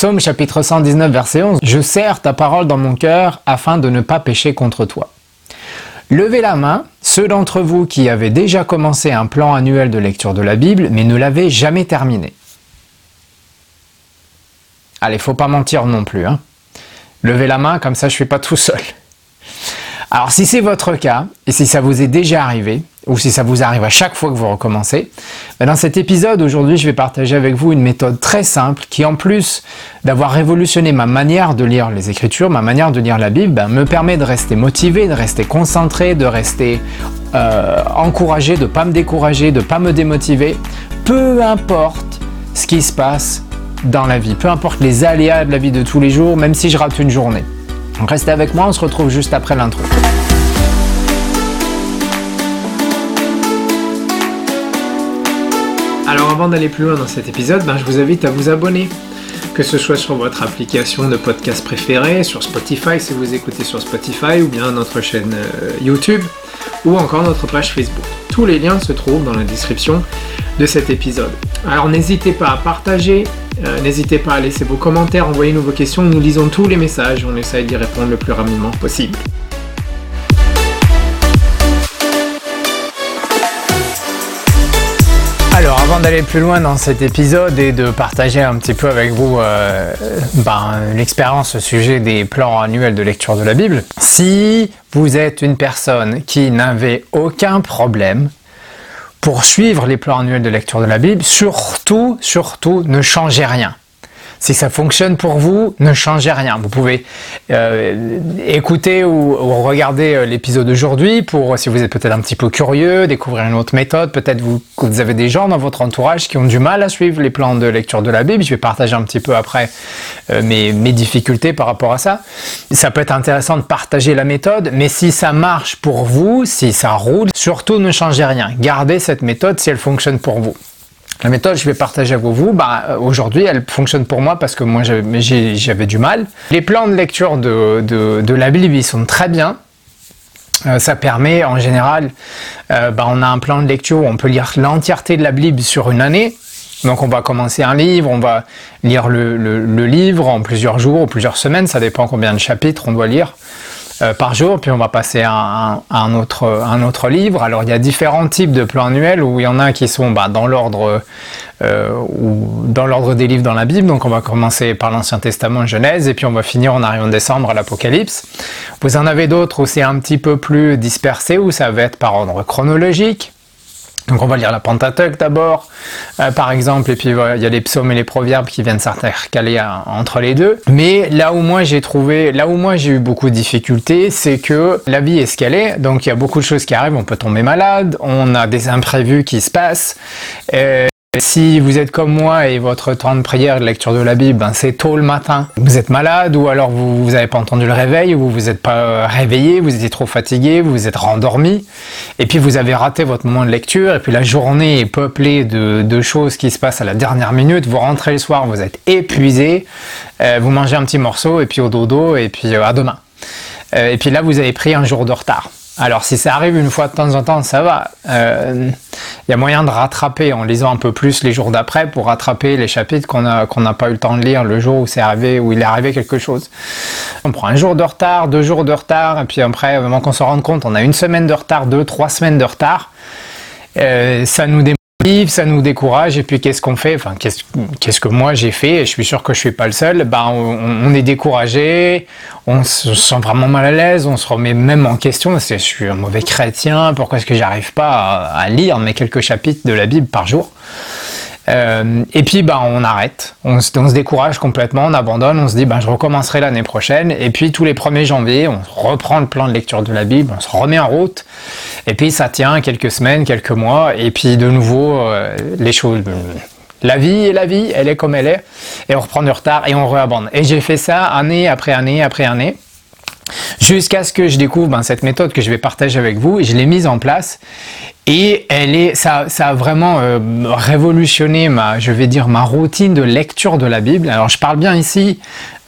Psaume chapitre 119, verset 11. « Je serre ta parole dans mon cœur afin de ne pas pécher contre toi. » Levez la main, ceux d'entre vous qui avaient déjà commencé un plan annuel de lecture de la Bible, mais ne l'avaient jamais terminé. Allez, faut pas mentir non plus, hein. Levez la main, comme ça je suis pas tout seul. Alors si c'est votre cas, et si ça vous est déjà arrivé, ou si ça vous arrive à chaque fois que vous recommencez, dans cet épisode aujourd'hui je vais partager avec vous une méthode très simple qui, en plus d'avoir révolutionné ma manière de lire les Écritures, ma manière de lire la Bible, me permet de rester motivé, de rester concentré, de rester encouragé, de ne pas me décourager, de ne pas me démotiver, peu importe ce qui se passe dans la vie, peu importe les aléas de la vie de tous les jours, même si je rate une journée. Donc restez avec moi, on se retrouve juste après l'intro. Alors avant d'aller plus loin dans cet épisode, je vous invite à vous abonner. Que ce soit sur votre application de podcast préférée, sur Spotify si vous écoutez sur Spotify, ou bien notre chaîne YouTube, ou encore notre page Facebook. Tous les liens se trouvent dans la description de cet épisode. Alors n'hésitez pas à partager, n'hésitez pas à laisser vos commentaires, envoyez-nous vos questions, nous lisons tous les messages, on essaye d'y répondre le plus rapidement possible. Alors avant d'aller plus loin dans cet épisode et de partager un petit peu avec vous l'expérience au sujet des plans annuels de lecture de la Bible, si vous êtes une personne qui n'avait aucun problème pour suivre les plans annuels de lecture de la Bible, surtout, ne changez rien. Si ça fonctionne pour vous, ne changez rien. Vous pouvez écouter ou regarder l'épisode d'aujourd'hui pour, si vous êtes peut-être un petit peu curieux, découvrir une autre méthode. Peut-être vous avez des gens dans votre entourage qui ont du mal à suivre les plans de lecture de la Bible. Je vais partager un petit peu après mes difficultés par rapport à ça. Ça peut être intéressant de partager la méthode, mais si ça marche pour vous, si ça roule, surtout ne changez rien. Gardez cette méthode si elle fonctionne pour vous. La méthode que je vais partager avec vous, aujourd'hui, elle fonctionne pour moi parce que moi, j'avais du mal. Les plans de lecture de la Bible, ils sont très bien. Ça permet, en général, on a un plan de lecture où on peut lire l'entièreté de la Bible sur une année. Donc, on va commencer un livre, on va lire le livre en plusieurs jours ou plusieurs semaines. Ça dépend combien de chapitres on doit lire par jour, puis on va passer à un autre livre. Alors il y a différents types de plans annuels où il y en a qui sont dans l'ordre des livres dans la Bible. Donc on va commencer par l'Ancien Testament, Genèse, et puis on va finir en arrière en décembre à l'Apocalypse. Vous en avez d'autres où c'est un petit peu plus dispersé, où ça va être par ordre chronologique. Donc on va lire la Pentateuque d'abord, par exemple, et puis il y a les psaumes et les proverbes qui viennent s'intercaler entre les deux. Mais là où moi j'ai eu beaucoup de difficultés, c'est que la vie est ce qu'elle est, donc il y a beaucoup de choses qui arrivent, on peut tomber malade, on a des imprévus qui se passent. Si vous êtes comme moi et votre temps de prière et de lecture de la Bible, c'est tôt le matin. Vous êtes malade, ou alors vous n'avez pas entendu le réveil, ou vous n'êtes pas réveillé, vous étiez trop fatigué, vous vous êtes rendormi, et puis vous avez raté votre moment de lecture, et puis la journée est peuplée de choses qui se passent à la dernière minute. Vous rentrez le soir, vous êtes épuisé, vous mangez un petit morceau, et puis au dodo, et puis à demain. Et puis là, vous avez pris un jour de retard. Alors si ça arrive une fois de temps en temps, ça va. Il y a moyen de rattraper en lisant un peu plus les jours d'après pour rattraper les chapitres qu'on n'a pas eu le temps de lire le jour où c'est arrivé, où il est arrivé quelque chose. On prend un jour de retard, 2 jours de retard, et puis après, avant qu'on s'en rende compte, on a 1 semaine de retard, 2, 3 semaines de retard. Ça nous démotive, ça nous décourage, et puis qu'est-ce qu'on fait ? Enfin, qu'est-ce que moi j'ai fait ? Et je suis sûr que je suis pas le seul. On est découragé. On se sent vraiment mal à l'aise, on se remet même en question. Je suis un mauvais chrétien, pourquoi est-ce que j'arrive pas à lire mes quelques chapitres de la Bible par jour ? Et puis on arrête, on se décourage complètement, on abandonne, on se dit je recommencerai l'année prochaine, et puis tous les 1er janvier, on reprend le plan de lecture de la Bible, on se remet en route, et puis ça tient quelques semaines, quelques mois, et puis de nouveau, les choses... La vie, elle est comme elle est, et on reprend du retard et on réabandonne. Et j'ai fait ça année après année après année, jusqu'à ce que je découvre cette méthode que je vais partager avec vous. Je l'ai mise en place et ça a vraiment révolutionné ma routine de lecture de la Bible. Alors je parle bien ici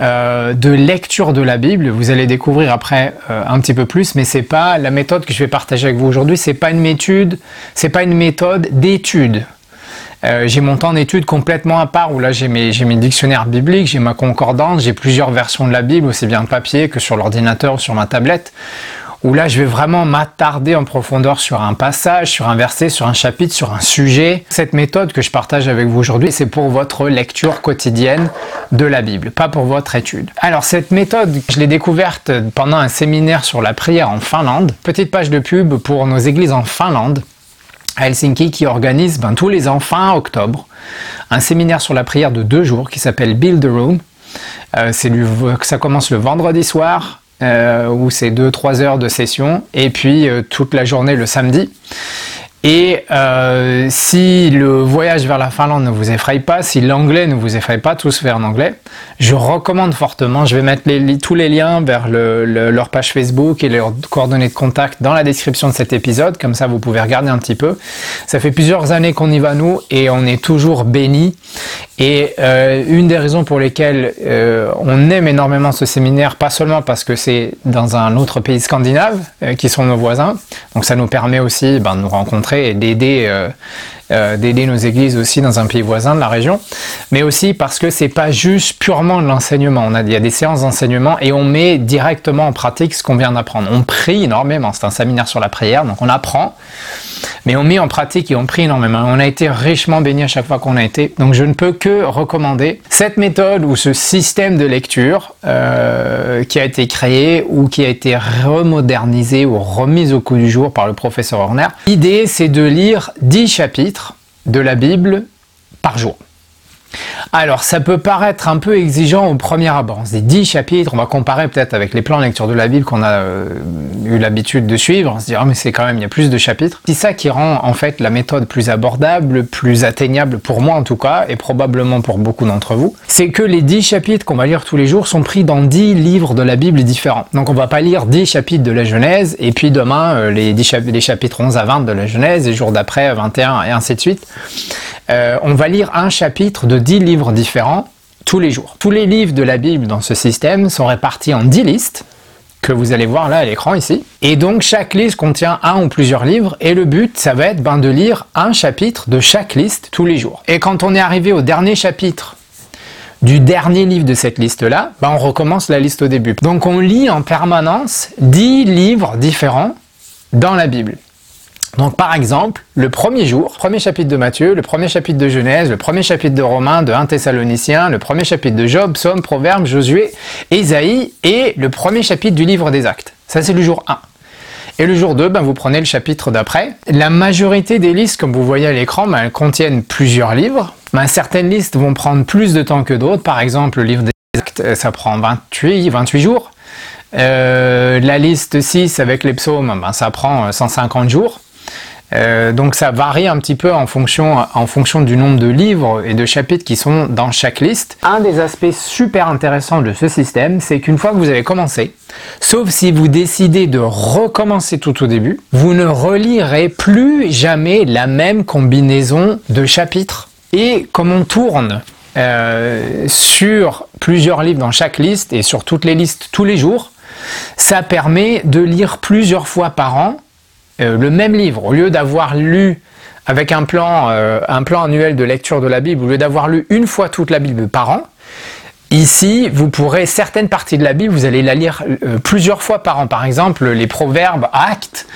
de lecture de la Bible, vous allez découvrir après un petit peu plus, mais c'est pas la méthode que je vais partager avec vous aujourd'hui, c'est pas une méthode d'étude. J'ai mon temps d'étude complètement à part, où là j'ai mes dictionnaires bibliques, j'ai ma concordance, j'ai plusieurs versions de la Bible, aussi bien papier que sur l'ordinateur ou sur ma tablette, où là je vais vraiment m'attarder en profondeur sur un passage, sur un verset, sur un chapitre, sur un sujet. Cette méthode que je partage avec vous aujourd'hui, c'est pour votre lecture quotidienne de la Bible, pas pour votre étude. Alors cette méthode, je l'ai découverte pendant un séminaire sur la prière en Finlande. Petite page de pub pour nos églises en Finlande, à Helsinki, qui organise tous les ans, fin octobre, un séminaire sur la prière de 2 jours qui s'appelle Build a Room. Ça commence le vendredi soir, où c'est 2-3 heures de session, et puis toute la journée le samedi. Et si le voyage vers la Finlande ne vous effraie pas, si l'anglais ne vous effraie pas, tout se fait en anglais, je recommande fortement. Je vais mettre tous les liens vers leur page Facebook et leurs coordonnées de contact dans la description de cet épisode, comme ça vous pouvez regarder un petit peu. Ça fait plusieurs années qu'on y va nous, et on est toujours bénis. Et une des raisons pour lesquelles on aime énormément ce séminaire, pas seulement parce que c'est dans un autre pays scandinave, qui sont nos voisins, donc ça nous permet aussi de nous rencontrer et d'aider nos églises aussi dans un pays voisin de la région, mais aussi parce que c'est pas juste purement de l'enseignement. Il y a des séances d'enseignement et on met directement en pratique ce qu'on vient d'apprendre. On prie énormément, c'est un séminaire sur la prière, donc on apprend, mais on met en pratique et on prie énormément. On a été richement bénis à chaque fois qu'on a été, donc je ne peux que recommander cette méthode ou ce système de lecture qui a été créé ou qui a été remodernisé ou remis au goût du jour par le professeur Horner. L'idée, c'est de lire 10 chapitres de la Bible par jour. Alors, ça peut paraître un peu exigeant au premier abord. C'est 10 chapitres, on va comparer peut-être avec les plans de lecture de la Bible qu'on a eu l'habitude de suivre. On se dit, mais c'est quand même, il y a plus de chapitres. C'est ça qui rend en fait la méthode plus abordable, plus atteignable pour moi en tout cas, et probablement pour beaucoup d'entre vous. C'est que les 10 chapitres qu'on va lire tous les jours sont pris dans 10 livres de la Bible différents. Donc on va pas lire 10 chapitres de la Genèse, et puis demain les chapitres 11 à 20 de la Genèse, et jour d'après 21, et ainsi de suite. On va lire un chapitre de 10 livres différents tous les jours. Tous les livres de la Bible dans ce système sont répartis en 10 listes, que vous allez voir là à l'écran ici. Et donc chaque liste contient un ou plusieurs livres, et le but ça va être de lire un chapitre de chaque liste tous les jours. Et quand on est arrivé au dernier chapitre du dernier livre de cette liste-là, on recommence la liste au début. Donc on lit en permanence 10 livres différents dans la Bible. Donc par exemple, le premier jour, premier chapitre de Matthieu, le premier chapitre de Genèse, le premier chapitre de Romains, de 1 Thessaloniciens, le premier chapitre de Job, Psaume, Proverbe, Josué, Esaïe et le premier chapitre du livre des Actes. Ça c'est le jour 1. Et le jour 2, vous prenez le chapitre d'après. La majorité des listes, comme vous voyez à l'écran, elles contiennent plusieurs livres. Certaines listes vont prendre plus de temps que d'autres. Par exemple, le livre des Actes, ça prend 28 jours. La liste 6 avec les psaumes, ça prend 150 jours. Donc ça varie un petit peu en fonction du nombre de livres et de chapitres qui sont dans chaque liste. Un des aspects super intéressants de ce système, c'est qu'une fois que vous avez commencé, sauf si vous décidez de recommencer tout au début, vous ne relirez plus jamais la même combinaison de chapitres. Et comme on tourne sur plusieurs livres dans chaque liste et sur toutes les listes tous les jours, ça permet de lire plusieurs fois par an le même livre. Au lieu d'avoir lu avec un plan annuel de lecture de la Bible, au lieu d'avoir lu une fois toute la Bible par an, ici vous pourrez, certaines parties de la Bible, vous allez la lire plusieurs fois par an. Par exemple, les proverbes, actes,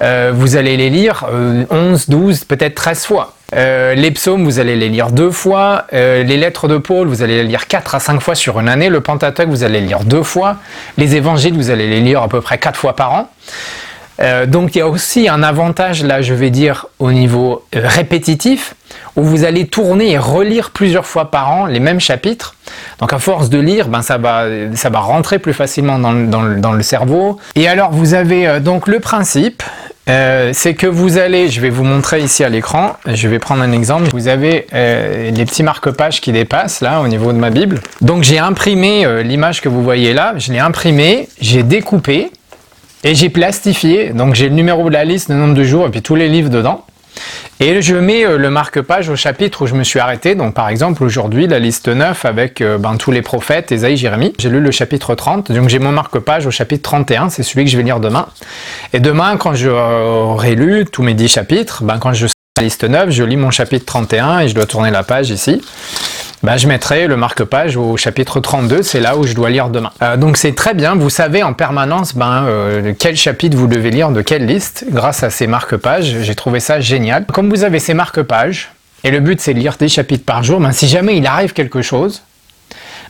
vous allez les lire 11, 12, peut-être 13 fois. Les psaumes, vous allez les lire 2 fois, les lettres de Paul, vous allez les lire 4 à 5 fois sur une année, le Pentateuque, vous allez les lire 2 fois, les évangiles, vous allez les lire à peu près 4 fois par an. Donc il y a aussi un avantage là, je vais dire, au niveau répétitif, où vous allez tourner et relire plusieurs fois par an les mêmes chapitres. Donc à force de lire, ça va rentrer plus facilement dans le cerveau. Et alors vous avez donc le principe, c'est que vous allez, je vais vous montrer ici à l'écran, je vais prendre un exemple, vous avez les petits marque-pages qui dépassent là au niveau de ma Bible. Donc j'ai imprimé l'image que vous voyez là, je l'ai imprimée, j'ai découpé, et j'ai plastifié, donc j'ai le numéro de la liste, le nombre de jours et puis tous les livres dedans. Et je mets le marque-page au chapitre où je me suis arrêté. Donc par exemple aujourd'hui, la liste 9 avec tous les prophètes, Esaïe, Jérémie. J'ai lu le chapitre 30, donc j'ai mon marque-page au chapitre 31, c'est celui que je vais lire demain. Et demain, quand j'aurai lu tous mes 10 chapitres, quand je la liste 9, je lis mon chapitre 31 et je dois tourner la page ici. Ben, je mettrai le marque-page au chapitre 32, c'est là où je dois lire demain. Donc c'est très bien, vous savez en permanence quel chapitre vous devez lire, de quelle liste, grâce à ces marque-pages, j'ai trouvé ça génial. Comme vous avez ces marque-pages, et le but c'est de lire 10 chapitres par jour, ben, si jamais il arrive quelque chose,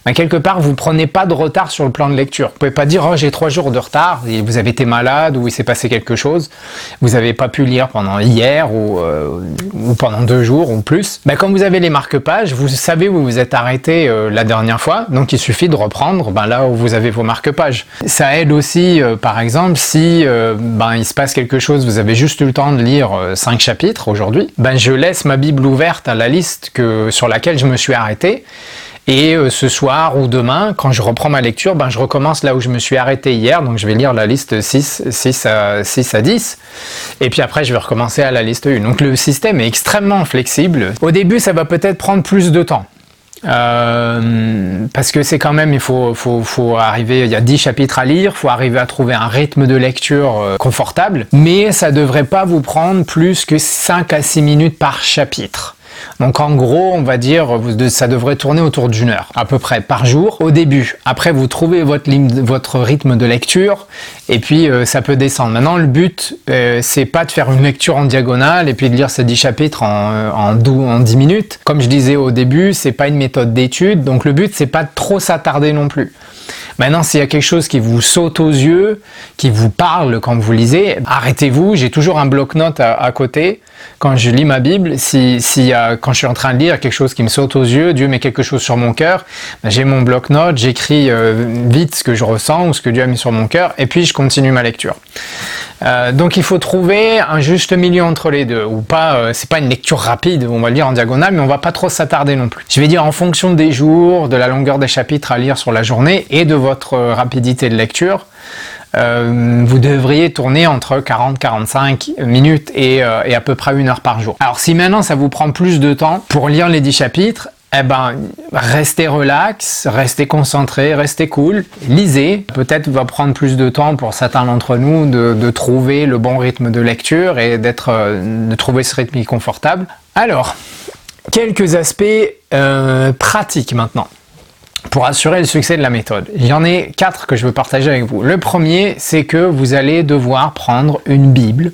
ben, quelque part vous prenez pas de retard sur le plan de lecture. Vous pouvez pas dire « oh j'ai 3 jours de retard », vous avez été malade ou il s'est passé quelque chose, vous n'avez pas pu lire pendant hier ou pendant 2 jours ou plus. Ben, quand vous avez les marque-pages, vous savez où vous êtes arrêté la dernière fois, donc il suffit de reprendre ben, là où vous avez vos marque-pages. Ça aide aussi par exemple si il se passe quelque chose, vous avez juste eu le temps de lire 5 chapitres aujourd'hui, ben, je laisse ma Bible ouverte à la liste sur laquelle je me suis arrêté. Et ce soir ou demain, quand je reprends ma lecture, ben je recommence là où je me suis arrêté hier. Donc je vais lire la liste 6 à 10. Et puis après, je vais recommencer à la liste 1. Donc le système est extrêmement flexible. Au début, ça va peut-être prendre plus de temps. Parce que c'est quand même, il faut arriver, il y a 10 chapitres à lire, il faut arriver à trouver un rythme de lecture confortable. Mais ça devrait pas vous prendre plus que 5 à 6 minutes par chapitre. Donc en gros, on va dire, ça devrait tourner autour d'1 heure, à peu près, par jour, au début. Après, vous trouvez votre rythme de lecture, et puis ça peut descendre. Maintenant, le but, c'est pas de faire une lecture en diagonale, et puis de lire ces 10 chapitres en 10 minutes. Comme je disais au début, c'est pas une méthode d'étude, donc le but, c'est pas de trop s'attarder non plus. Maintenant, s'il y a quelque chose qui vous saute aux yeux, qui vous parle quand vous lisez, arrêtez-vous. J'ai toujours un bloc-notes à côté quand je lis ma Bible. Quand je suis en train de lire quelque chose qui me saute aux yeux, Dieu met quelque chose sur mon cœur, ben, j'ai mon bloc-notes, j'écris vite ce que je ressens ou ce que Dieu a mis sur mon cœur, et puis je continue ma lecture. Donc il faut trouver un juste milieu entre les deux, ou pas. C'est pas une lecture rapide, on va lire en diagonale, mais on va pas trop s'attarder non plus. Je vais dire en fonction des jours, de la longueur des chapitres à lire sur la journée et de votre rapidité de lecture, vous devriez tourner entre 40-45 minutes et à peu près 1 heure par jour. Alors si maintenant ça vous prend plus de temps pour lire les 10 chapitres, eh ben, restez relax, restez concentré, restez cool, lisez. Peut-être va prendre plus de temps pour certains d'entre nous de trouver le bon rythme de lecture et de trouver ce rythme confortable. Alors, quelques aspects pratiques maintenant pour assurer le succès de la méthode. Il y en a 4 que je veux partager avec vous. Le premier, c'est que vous allez devoir prendre une Bible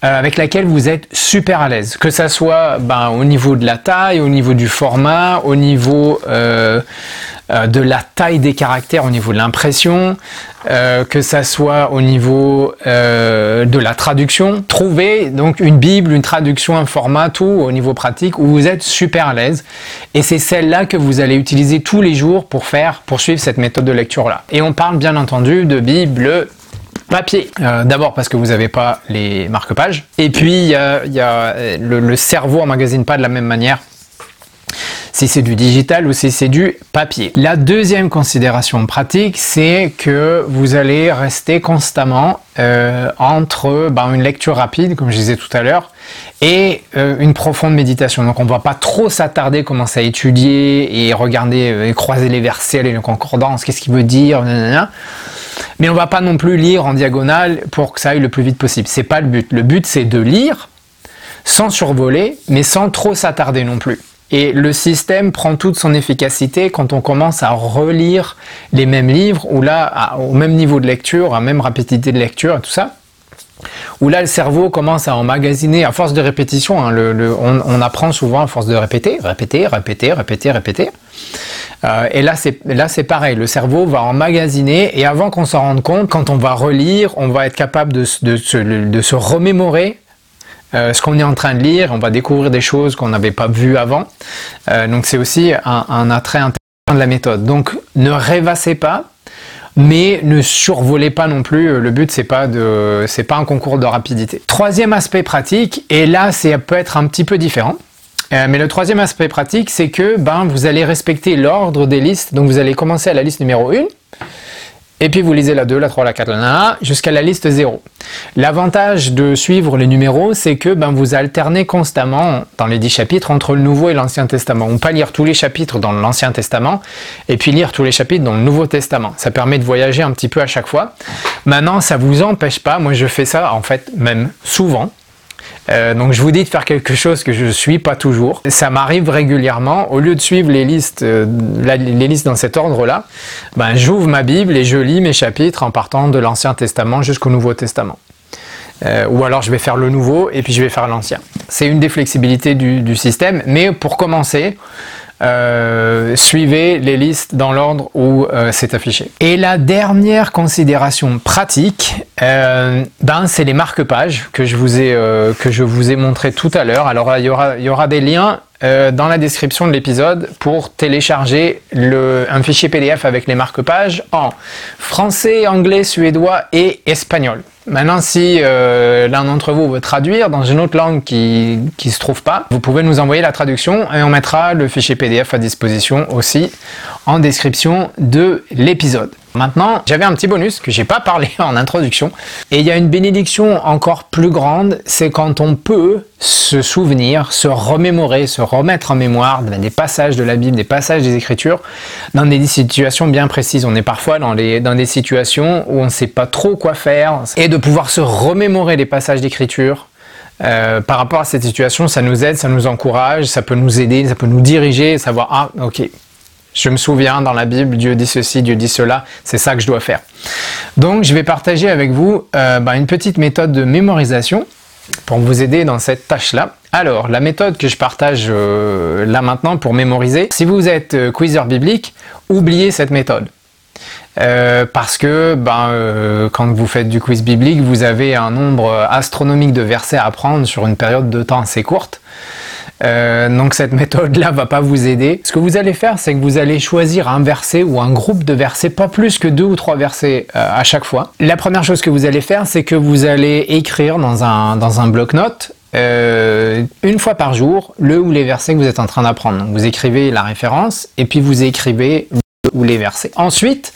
avec laquelle vous êtes super à l'aise, que ça soit au niveau de la taille, au niveau du format, au niveau de la taille des caractères, au niveau de l'impression, que ça soit au niveau de la traduction. Trouvez donc une Bible, une traduction, un format, tout au niveau pratique où vous êtes super à l'aise, et c'est celle-là que vous allez utiliser tous les jours pour suivre cette méthode de lecture-là. Et on parle bien entendu de Bible papier. D'abord parce que vous n'avez pas les marque-pages, et puis le cerveau n'emmagasine pas de la même manière si c'est du digital ou si c'est du papier. La deuxième considération pratique, c'est que vous allez rester constamment entre une lecture rapide, comme je disais tout à l'heure, et une profonde méditation. Donc on ne va pas trop s'attarder, commencer à étudier et regarder, et croiser les versets, les concordances, qu'est-ce qu'il veut dire, blablabla. Mais on va pas non plus lire en diagonale pour que ça aille le plus vite possible. C'est pas le but. Le but, c'est de lire sans survoler, mais sans trop s'attarder non plus. Et le système prend toute son efficacité quand on commence à relire les mêmes livres, ou là, au même niveau de lecture, à même rapidité de lecture et tout ça. Où là, le cerveau commence à emmagasiner à force de répétition. On apprend souvent à force de répéter. Et là c'est pareil, le cerveau va emmagasiner, et avant qu'on s'en rende compte, quand on va relire, on va être capable de se remémorer ce qu'on est en train de lire. On va découvrir des choses qu'on n'avait pas vues avant. Donc c'est aussi un attrait intéressant de la méthode. Donc ne rêvassez pas, mais ne survolez pas non plus. Le but, c'est pas un concours de rapidité. Troisième aspect pratique, et là ça peut être un petit peu différent, mais le troisième aspect pratique, c'est que vous allez respecter l'ordre des listes. Donc vous allez commencer à la liste numéro 1, et puis vous lisez la 2, la 3, la 4, la 1, jusqu'à la liste 0. L'avantage de suivre les numéros, c'est que vous alternez constamment dans les 10 chapitres entre le Nouveau et l'Ancien Testament. On ne peut pas lire tous les chapitres dans l'Ancien Testament et puis lire tous les chapitres dans le Nouveau Testament. Ça permet de voyager un petit peu à chaque fois. Maintenant, ça ne vous empêche pas, moi je fais ça en fait même souvent, Donc je vous dis de faire quelque chose que je ne suis pas toujours. Ça m'arrive régulièrement, au lieu de suivre les listes dans cet ordre-là, ben, j'ouvre ma Bible et je lis mes chapitres en partant de l'Ancien Testament jusqu'au Nouveau Testament. Ou alors je vais faire le Nouveau et puis je vais faire l'Ancien. C'est une des flexibilités du système, mais pour commencer, suivez les listes dans l'ordre où c'est affiché. Et la dernière considération pratique, c'est les marque-pages que je vous ai montré tout à l'heure. Alors il y aura des liens dans la description de l'épisode pour télécharger un fichier PDF avec les marque-pages en français, anglais, suédois et espagnol. Maintenant, si l'un d'entre vous veut traduire dans une autre langue qui se trouve pas, vous pouvez nous envoyer la traduction et on mettra le fichier PDF à disposition aussi en description de l'épisode. Maintenant, j'avais un petit bonus que j'ai pas parlé en introduction. Et il y a une bénédiction encore plus grande, c'est quand on peut se souvenir, se remémorer, se remettre en mémoire des passages de la Bible, des passages des Écritures, dans des situations bien précises. On est parfois dans des situations où on ne sait pas trop quoi faire. Et de pouvoir se remémorer les passages d'Écriture par rapport à cette situation, ça nous aide, ça nous encourage, ça peut nous aider, ça peut nous diriger, savoir « Ah, ok ». Je me souviens, dans la Bible, Dieu dit ceci, Dieu dit cela, c'est ça que je dois faire. Donc, je vais partager avec vous une petite méthode de mémorisation pour vous aider dans cette tâche-là. Alors, la méthode que je partage là maintenant pour mémoriser, si vous êtes quizzer biblique, oubliez cette méthode. Parce que quand vous faites du quiz biblique, vous avez un nombre astronomique de versets à apprendre sur une période de temps assez courte. Donc cette méthode-là va pas vous aider. Ce que vous allez faire, c'est que vous allez choisir un verset ou un groupe de versets, pas plus que 2 ou 3 versets à chaque fois. La première chose que vous allez faire, c'est que vous allez écrire dans un bloc-notes une fois par jour le ou les versets que vous êtes en train d'apprendre. Donc vous écrivez la référence et puis vous écrivez le ou les versets. Ensuite,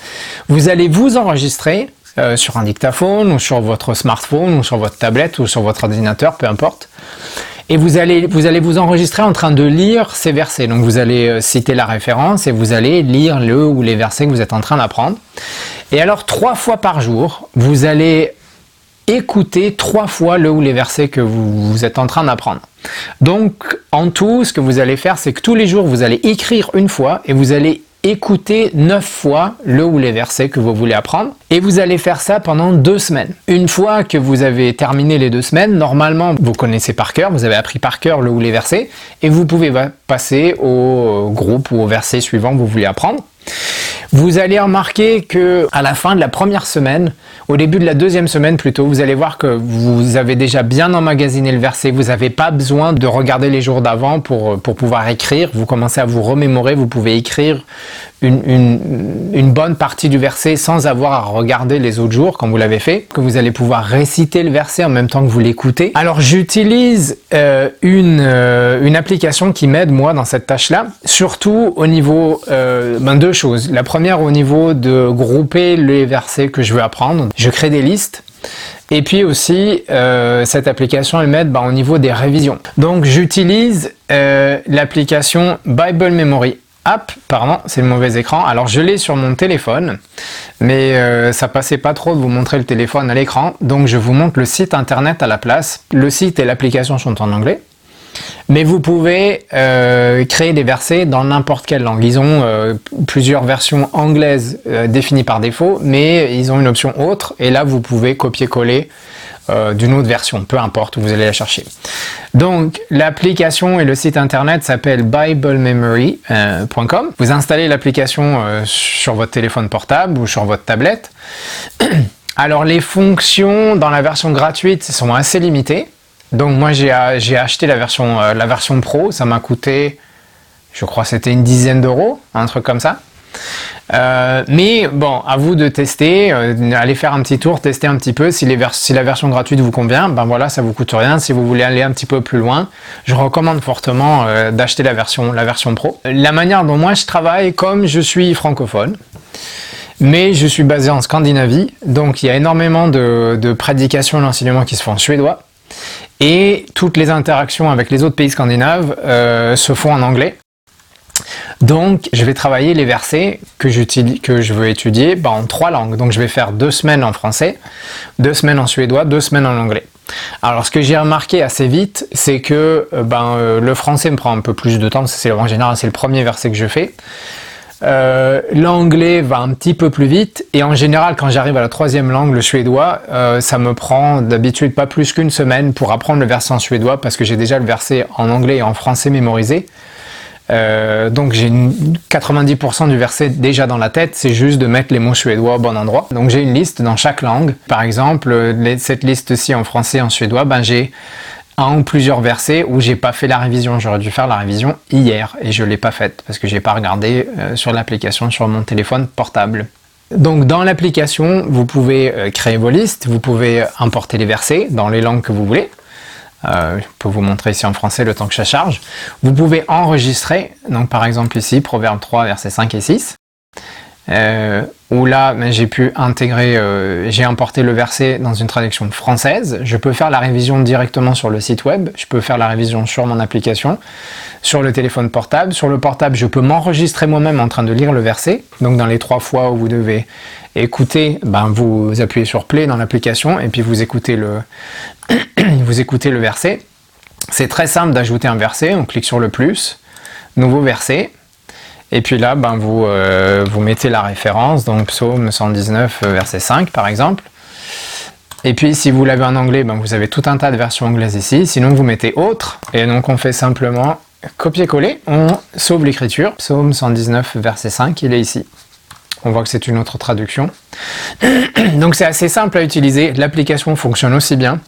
vous allez vous enregistrer sur un dictaphone ou sur votre smartphone ou sur votre tablette ou sur votre ordinateur, peu importe. Et vous allez vous enregistrer en train de lire ces versets. Donc vous allez citer la référence et vous allez lire le ou les versets que vous êtes en train d'apprendre. Et alors 3 fois par jour, vous allez écouter 3 fois le ou les versets que vous êtes en train d'apprendre. Donc en tout, ce que vous allez faire, c'est que tous les jours, vous allez écrire une fois et vous allez écoutez 9 fois le ou les versets que vous voulez apprendre et vous allez faire ça pendant 2 semaines. Une fois que vous avez terminé les 2 semaines, normalement vous connaissez par cœur, vous avez appris par cœur le ou les versets et vous pouvez passer au groupe ou au verset suivant que vous voulez apprendre. Vous allez remarquer que à la fin de la première semaine, au début de la deuxième semaine plutôt, vous allez voir que vous avez déjà bien emmagasiné le verset, vous n'avez pas besoin de regarder les jours d'avant pour pouvoir écrire, vous commencez à vous remémorer, vous pouvez écrire une bonne partie du verset sans avoir à regarder les autres jours quand vous l'avez fait, que vous allez pouvoir réciter le verset en même temps que vous l'écoutez. Alors j'utilise une application qui m'aide moi dans cette tâche-là, surtout au niveau de choses. La première au niveau de grouper les versets que je veux apprendre. Je crée des listes et puis aussi cette application elle m'aide au niveau des révisions. Donc j'utilise l'application Bible Memory App, pardon, c'est le mauvais écran. Alors je l'ai sur mon téléphone, mais ça passait pas trop de vous montrer le téléphone à l'écran, donc je vous montre le site internet à la place. Le site et l'application sont en anglais. Mais vous pouvez créer des versets dans n'importe quelle langue. Ils ont plusieurs versions anglaises définies par défaut, mais ils ont une option autre, et là vous pouvez copier-coller d'une autre version, peu importe où vous allez la chercher. Donc l'application et le site internet s'appellent BibleMemory.com. Vous installez l'application sur votre téléphone portable ou sur votre tablette. Alors les fonctions dans la version gratuite sont assez limitées. Donc moi j'ai acheté la version pro, ça m'a coûté, je crois c'était une dizaine d'euros, un truc comme ça. Mais bon, à vous de tester, allez faire un petit tour, tester un petit peu, si la version gratuite vous convient, voilà, ça vous coûte rien. Si vous voulez aller un petit peu plus loin, je recommande fortement d'acheter la version pro. La manière dont moi je travaille, comme je suis francophone, mais je suis basé en Scandinavie, donc il y a énormément de prédications et d'enseignements qui se font en suédois. Et toutes les interactions avec les autres pays scandinaves se font en anglais. Donc je vais travailler les versets que je veux étudier en 3 langues. Donc je vais faire 2 semaines en français, 2 semaines en suédois, 2 semaines en anglais. Alors, ce que j'ai remarqué assez vite, c'est que le français me prend un peu plus de temps, parce que en général, c'est le premier verset que je fais. L'anglais va un petit peu plus vite, et en général, quand j'arrive à la troisième langue, le suédois, ça me prend d'habitude pas plus qu'une semaine pour apprendre le verset en suédois, parce que j'ai déjà le verset en anglais et en français mémorisé. Donc j'ai 90% du verset déjà dans la tête, c'est juste de mettre les mots suédois au bon endroit. Donc j'ai une liste dans chaque langue. Par exemple, cette liste-ci en français, en suédois, j'ai un ou plusieurs versets où j'ai pas fait la révision. J'aurais dû faire la révision hier et je l'ai pas faite parce que j'ai pas regardé sur l'application sur mon téléphone portable. Donc dans l'application, vous pouvez créer vos listes, vous pouvez importer les versets dans les langues que vous voulez. Je peux vous montrer ici en français le temps que ça charge. Vous pouvez enregistrer, donc par exemple ici, Proverbe 3, versets 5 et 6, où là j'ai pu intégrer, j'ai importé le verset dans une traduction française. Je peux faire la révision directement sur le site web, je peux faire la révision sur mon application, sur le téléphone portable. Sur le portable, je peux m'enregistrer moi-même en train de lire le verset. Donc dans les 3 fois où vous devez écouter, vous appuyez sur play dans l'application et puis vous écoutez le verset. C'est très simple d'ajouter un verset, on clique sur le plus, nouveau verset, et puis là vous mettez la référence, donc Psaume 119 verset 5 par exemple. Et puis si vous l'avez en anglais, vous avez tout un tas de versions anglaises ici, sinon vous mettez autre, et donc on fait simplement copier-coller, on sauve l'écriture. Psaume 119 verset 5, il est ici. On voit que c'est une autre traduction. Donc c'est assez simple à utiliser, l'application fonctionne aussi bien.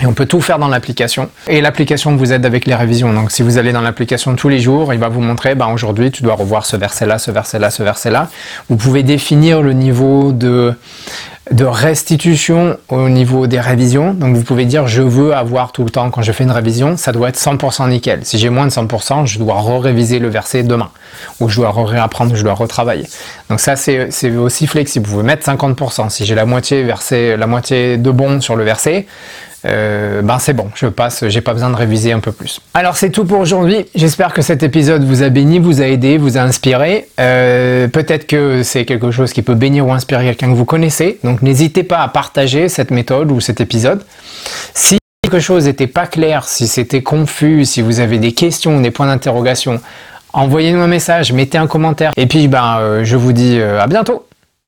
Et on peut tout faire dans l'application. Et l'application vous aide avec les révisions. Donc si vous allez dans l'application tous les jours, il va vous montrer, aujourd'hui tu dois revoir ce verset-là, ce verset-là, ce verset-là. Vous pouvez définir le niveau de restitution au niveau des révisions. Donc vous pouvez dire, je veux avoir tout le temps, quand je fais une révision, ça doit être 100% nickel. Si j'ai moins de 100%, je dois réviser le verset demain. Ou je dois réapprendre, je dois retravailler. Donc ça c'est aussi flexible. Vous pouvez mettre 50%. Si j'ai la moitié de bon sur le verset, c'est bon, je passe, j'ai pas besoin de réviser un peu plus. Alors c'est tout pour aujourd'hui, j'espère que cet épisode vous a béni, vous a aidé, vous a inspiré. Peut-être que c'est quelque chose qui peut bénir ou inspirer quelqu'un que vous connaissez, donc n'hésitez pas à partager cette méthode ou cet épisode. Si quelque chose n'était pas clair, si c'était confus, si vous avez des questions ou des points d'interrogation, envoyez-nous un message, mettez un commentaire, et puis je vous dis à bientôt.